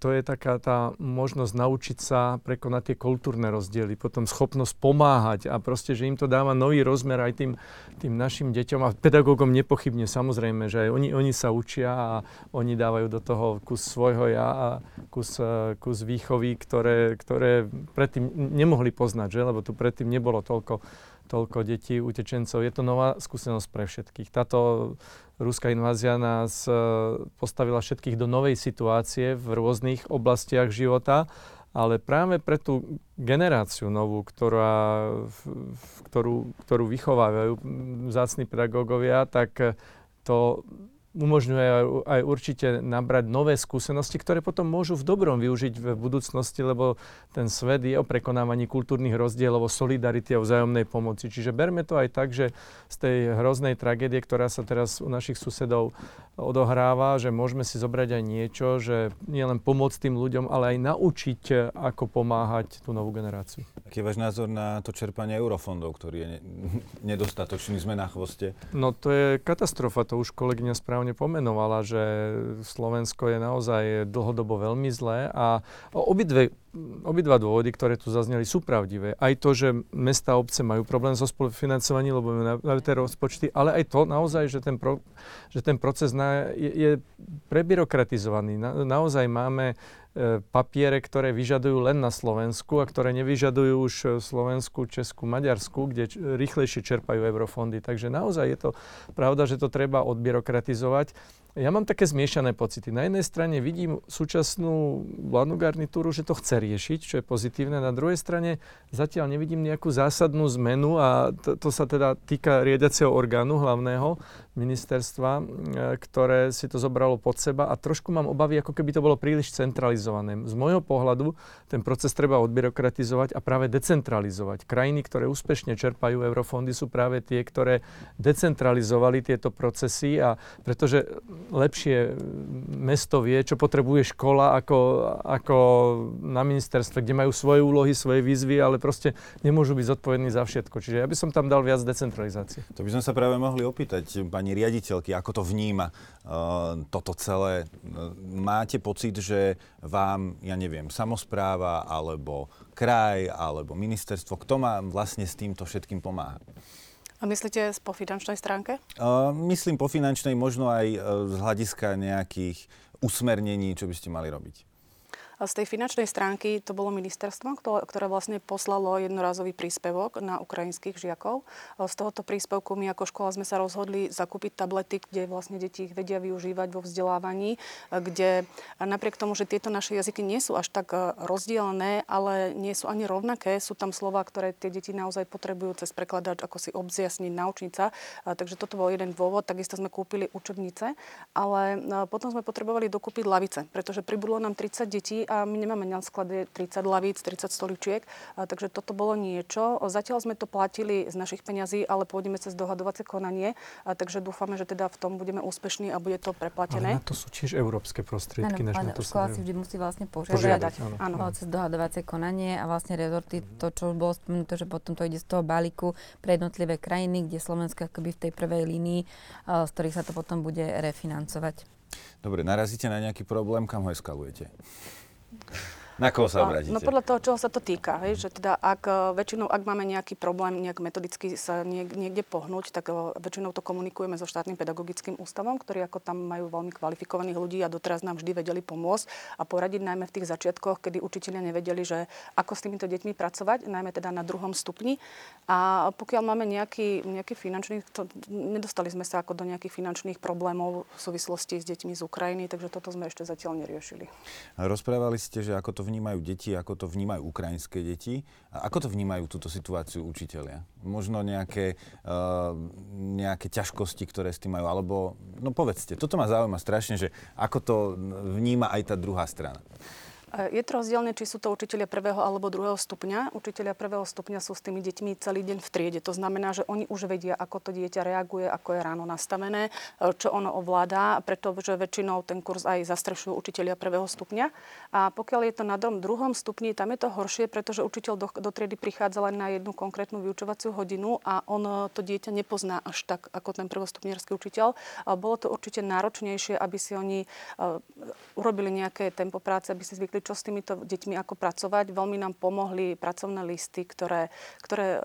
to je taká tá možnosť naučiť sa prekonať tie kultúrne rozdiely, potom schopnosť pomáhať a proste, že im to dáva nový rozmer aj tým našim deťom a pedagógom nepochybne, samozrejme, že aj oni sa učia a oni dávajú do toho kus svojho ja a kus výchovy, ktoré predtým nemohli poznať, že? Lebo tu predtým nebolo toľko detí, utečencov. Je to nová skúsenosť pre všetkých. Táto ruská invázia nás postavila všetkých do novej situácie v rôznych oblastiach života, ale práve pre tú generáciu novú, ktorú vychovávajú vzácni pedagógovia, tak to umožňuje aj určite nabrať nové skúsenosti, ktoré potom môžu v dobrom využiť v budúcnosti, lebo ten svet je o prekonávaní kultúrnych rozdielov, o solidarite a vzájomnej pomoci. Čiže berme to aj tak, že z tej hroznej tragédie, ktorá sa teraz u našich susedov odohráva, že môžeme si zobrať aj niečo, že nielen pomôcť tým ľuďom, ale aj naučiť, ako pomáhať tú novú generáciu. Aký je váš názor na to čerpanie eurofondov, ktorý je nedostatočný, sme na chvoste? No to je katastrofa, to už kolegyňa správne pomenovala, že Slovensko je naozaj dlhodobo veľmi zlé a obidva dôvody, ktoré tu zazneli, sú pravdivé. Aj to, že mestá a obce majú problém so spolufinancovaním, lebo majú tie rozpočty, ale aj to naozaj, že ten proces je prebyrokratizovaný. Naozaj máme papiere, ktoré vyžadujú len na Slovensku a ktoré nevyžadujú už Slovensku, Česku, Maďarsku, kde rýchlejšie čerpajú eurofondy. Takže naozaj je to pravda, že to treba odbyrokratizovať. Ja mám také zmiešané pocity. Na jednej strane vidím súčasnú vládnu garnitúru, že to chce riešiť, čo je pozitívne. Na druhej strane zatiaľ nevidím nejakú zásadnú zmenu a to sa teda týka riadiaceho orgánu hlavného ministerstva, ktoré si to zobralo pod seba a trošku mám obavy, ako keby to bolo príliš centralizované. Z môjho pohľadu ten proces treba odbyrokratizovať a práve decentralizovať. Krajiny, ktoré úspešne čerpajú eurofondy, sú práve tie, ktoré decentralizovali tieto procesy, a pretože lepšie mesto vie, čo potrebuje škola, ako na ministerstve, kde majú svoje úlohy, svoje výzvy, ale proste nemôžu byť zodpovední za všetko. Čiže ja by som tam dal viac decentralizácie. To by sme sa práve mohli opýtať, pani pani riaditeľky, ako to vníma toto celé. Máte pocit, že vám, ja neviem, samospráva, alebo kraj, alebo ministerstvo, kto má vlastne s týmto všetkým pomáha? A myslíte po finančnej stránke? Myslím po finančnej, možno aj z hľadiska nejakých usmernení, čo by ste mali robiť. Z tej finančnej stránky to bolo ministerstvo, ktoré vlastne poslalo jednorazový príspevok na ukrajinských žiakov. Z tohoto príspevku my ako škola sme sa rozhodli zakúpiť tablety, kde vlastne deti ich vedia využívať vo vzdelávaní, kde napriek tomu, že tieto naše jazyky nie sú až tak rozdielne, ale nie sú ani rovnaké, sú tam slová, ktoré tie deti naozaj potrebujú cez prekladač, ako si obzjasniť, naučiť sa. Takže toto bol jeden dôvod, takisto sme kúpili učebnice, ale potom sme potrebovali dokúpiť lavice, pretože pribudlo nám 30 detí a my nemáme na sklade 30 lavíc, 30 stoličiek, takže toto bolo niečo. Zatiaľ sme to platili z našich peňazí, ale pôjdeme cez dohadovacie konanie, takže dúfame, že teda v tom budeme úspešní a bude to preplatené. Ale na to sú tiež európske prostriedky. Áno, škola si vždy musí vlastne požiadať cez dohadovacie konanie a vlastne rezorty, to, čo bolo spomenuté, že potom to ide z toho balíku pre jednotlivé krajiny, kde Slovensko akoby v tej prvej línii, z ktorých sa to potom bude refinancovať. Dobre, narazíte na nejaký problém, kam ho eskalujete? Na koho sa obratíte? No podľa toho, čoho sa to týka. Hej? Že teda ak máme nejaký problém, nejak metodicky sa niekde pohnúť, tak väčšinou to komunikujeme so Štátnym pedagogickým ústavom, ktorí ako tam majú veľmi kvalifikovaných ľudí a doteraz nám vždy vedeli pomôcť a poradiť, najmä v tých začiatkoch, kedy učitelia nevedeli, že ako s týmito deťmi pracovať, najmä teda na 2. stupni. A pokiaľ máme nejaký finančný, nedostali sme sa ako do nejakých finančných problémov v súvislosti s deťmi z Ukrajiny, takže toto sme ešte zatiaľ neriešili. Rozprávali ste, že ako to vnímajú deti, ako to vnímajú ukrajinské deti a ako to vnímajú túto situáciu učitelia? Možno nejaké ťažkosti, ktoré s tým majú, alebo no povedzte, toto ma zaujíma strašne, že ako to vníma aj tá druhá strana. Je to rozdielne, či sú to učitelia 1. alebo 2. stupňa. Učitelia 1. stupňa sú s tými deťmi celý deň v triede. To znamená, že oni už vedia, ako to dieťa reaguje, ako je ráno nastavené, čo ono ovládá, pretože väčšinou ten kurz aj zastrešujú učitelia 1. stupňa. A pokiaľ je to na 2. stupni, tam je to horšie, pretože učiteľ do triedy prichádza len na jednu konkrétnu vyučovaciu hodinu a on to dieťa nepozná až tak, ako ten prvostupňarský učiteľ. Bolo to určite náročnejšie, aby si oni urobili nejaké tempo práce, aby si zvykli, čo s týmito deťmi ako pracovať. Veľmi nám pomohli pracovné listy, ktoré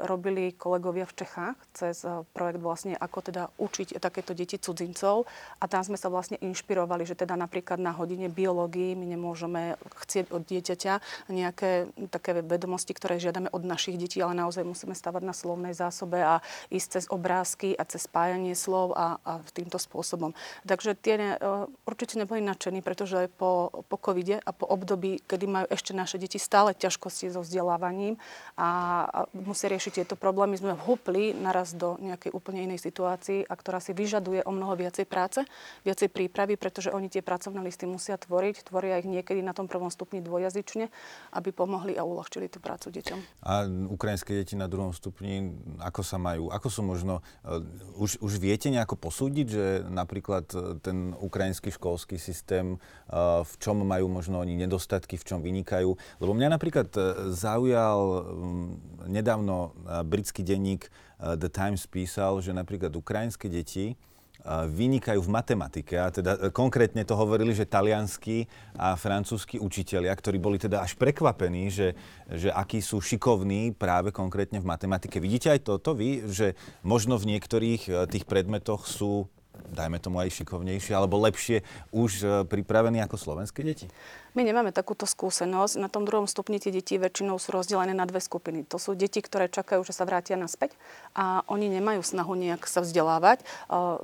robili kolegovia v Čechách cez projekt vlastne, ako teda učiť takéto deti cudzincov. A tam sme sa vlastne inšpirovali, že teda napríklad na hodine biológii my nemôžeme chcieť od dieťaťa nejaké také vedomosti, ktoré žiadame od našich detí, ale naozaj musíme stavať na slovnej zásobe a ísť cez obrázky a cez spájanie slov a týmto spôsobom. Takže tie určite neboli nadšení, pretože po covide a po období, kedy majú ešte naše deti stále ťažkosti so vzdelávaním a musia riešiť tieto problémy. Sme vhúpli naraz do nejakej úplne inej situácii, a ktorá si vyžaduje o mnoho viacej práce, viacej prípravy, pretože oni tie pracovné listy musia tvoriť. Tvoria ich niekedy na tom 1. stupni dvojazyčne, aby pomohli a uľahčili tú prácu deťom. A ukrajinské deti na 2. stupni, ako sa majú? Ako sú možno, už viete nejako posúdiť, že napríklad ten ukrajinský školský systém, v čom majú možno oni nedostatky, v čom vynikajú. Lebo mňa napríklad zaujal nedávno britský denník The Times písal, že napríklad ukrajinské deti vynikajú v matematike a teda konkrétne to hovorili, že talianskí a francúzskí učitelia, ktorí boli teda až prekvapení, že akí sú šikovní práve konkrétne v matematike. Vidíte aj toto vy, že možno v niektorých tých predmetoch sú, dajme tomu, aj šikovnejšie alebo lepšie už pripravení ako slovenské deti? My nemáme takúto skúsenosť. Na tom 2. stupni tie deti väčšinou sú rozdelené na dve skupiny. To sú deti, ktoré čakajú, že sa vrátia naspäť a oni nemajú snahu nejak sa vzdelávať.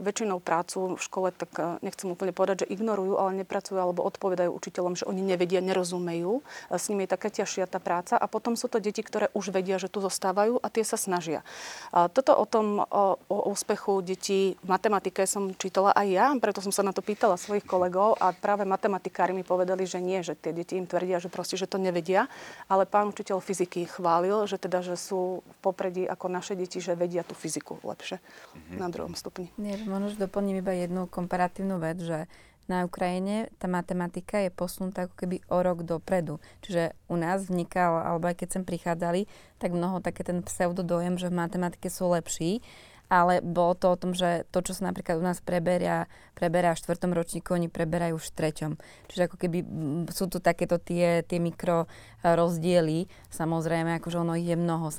Väčšinou prácu v škole, tak nechcem úplne povedať, že ignorujú, ale nepracujú alebo odpovedajú učiteľom, že oni nevedia, nerozumejú. S nimi je taká ťažšia tá práca. A potom sú to deti, ktoré už vedia, že tu zostávajú a tie sa snažia. Toto o tom o úspechu detí v matematike som čítala aj ja, preto som sa na to pýtala svojich kolegov a práve matematikári mi povedali, že nie, že tie deti im tvrdia, že proste, že to nevedia. Ale pán učiteľ fyziky chválil, že teda, že sú v popredí ako naše deti, že vedia tú fyziku lepšie na 2. stupni. Nie, možno, že doplním iba jednu komparatívnu vec, že na Ukrajine tá matematika je posunutá ako keby o rok dopredu. Čiže u nás vznikal, alebo aj keď sem prichádzali, tak mnoho také ten pseudodojem, že v matematike sú lepší. ale bolo to o tom, že to, čo sa napríklad u nás preberá v štvrtom ročníku, oni preberajú už v treťom. Čiže ako keby sú tu takéto tie mikro rozdiely. Samozrejme, akože ono je mnoho.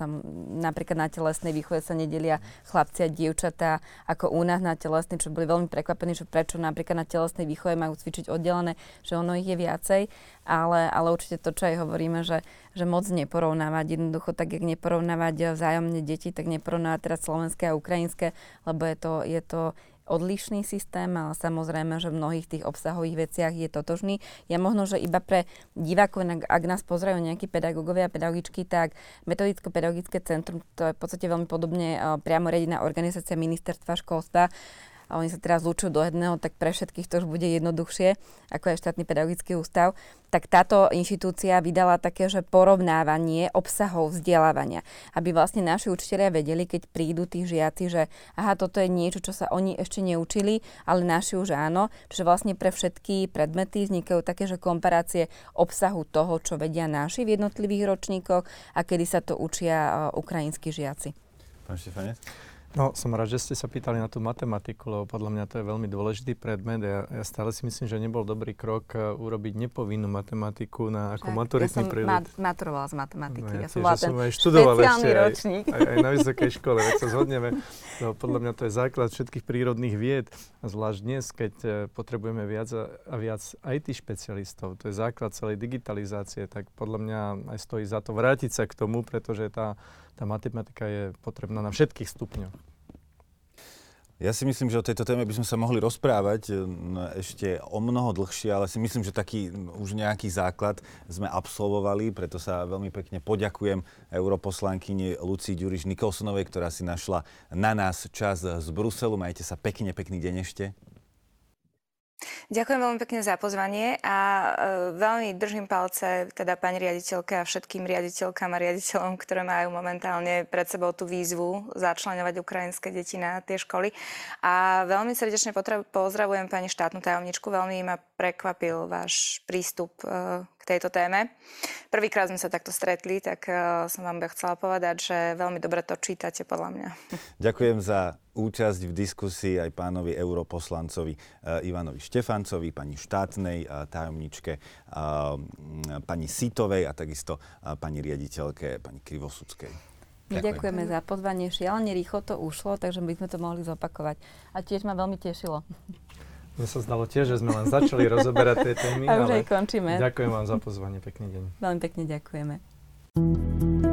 Napríklad na telesnej výchove sa nedelia chlapci a dievčatá ako u nás na telesnej, čo boli veľmi prekvapení, že prečo napríklad na telesnej výchove majú cvičiť oddelené, že ono ich je viacej, ale určite to, čo aj hovoríme, že moc neporovnávať. Jednoducho tak, jak neporovnávať vzájomne deti, tak neporovnávať teraz slovenské a ukrajinské, lebo je to odlišný systém, ale samozrejme, že v mnohých tých obsahových veciach je totožný. Ja možno, že iba pre divákov, ak nás pozerajú nejakí pedagógovia a pedagogičky, tak Metodicko-pedagogické centrum, to je v podstate veľmi podobne priamo riadená organizácia ministerstva školstva, a oni sa teraz zlúčujú do jedného, tak pre všetkých to už bude jednoduchšie, ako je Štátny pedagogický ústav, tak táto inštitúcia vydala také, že porovnávanie obsahov vzdelávania, aby vlastne naši učitelia vedeli, keď prídu tí žiaci, že aha, toto je niečo, čo sa oni ešte neučili, ale naši už áno, že vlastne pre všetky predmety vznikajú také, že komparácie obsahu toho, čo vedia naši v jednotlivých ročníkoch a kedy sa to učia ukrajinskí žiaci. Pán Štefanec? No, som rád, že ste sa pýtali na tú matematiku, lebo podľa mňa to je veľmi dôležitý predmet. Ja stále si myslím, že nebol dobrý krok urobiť nepovinnú matematiku na ako maturitný predmet. Ja som maturovala z matematiky. No, ja som aj študoval ešte aj na vysokej škole, tak sa zhodneme. No, podľa mňa to je základ všetkých prírodných vied. A zvlášť dnes, keď potrebujeme viac a viac IT špecialistov, to je základ celej digitalizácie, tak podľa mňa aj stojí za to vrátiť sa k tomu, pretože tá matematika je potrebná na všetkých stupňoch. Ja si myslím, že o tejto téme by sme sa mohli rozprávať ešte o mnoho dlhšie, ale si myslím, že taký už nejaký základ sme absolvovali, preto sa veľmi pekne poďakujem europoslankyni Lucii Ďuriš Nicholsonovej, ktorá si našla na nás čas z Bruselu. Majte sa pekne, pekný deň ešte. Ďakujem veľmi pekne za pozvanie a veľmi držím palce teda pani riaditeľke a všetkým riaditeľkám a riaditeľom, ktoré majú momentálne pred sebou tú výzvu začleňovať ukrajinské deti na tie školy. A veľmi srdečne pozdravujem pani štátnu tajomničku, veľmi ma prekvapil váš prístup k tejto téme. Prvýkrát sme sa takto stretli, tak som vám chcela povedať, že veľmi dobre to čítate podľa mňa. Ďakujem za účasť v diskusii aj pánovi europoslancovi Ivanovi Štefancovi, pani štátnej tajomničke, pani Sitovej a takisto pani riaditeľke, pani Krivosudskej. Ďakujeme za pozvanie. Šialene rýchlo to ušlo, takže by sme to mohli zopakovať. A tiež ma veľmi tešilo. Mne sa zdalo tiež, že sme len začali rozoberať tie témy. A už aj končíme. Ďakujem vám za pozvanie. Pekný deň. Veľmi pekne ďakujeme.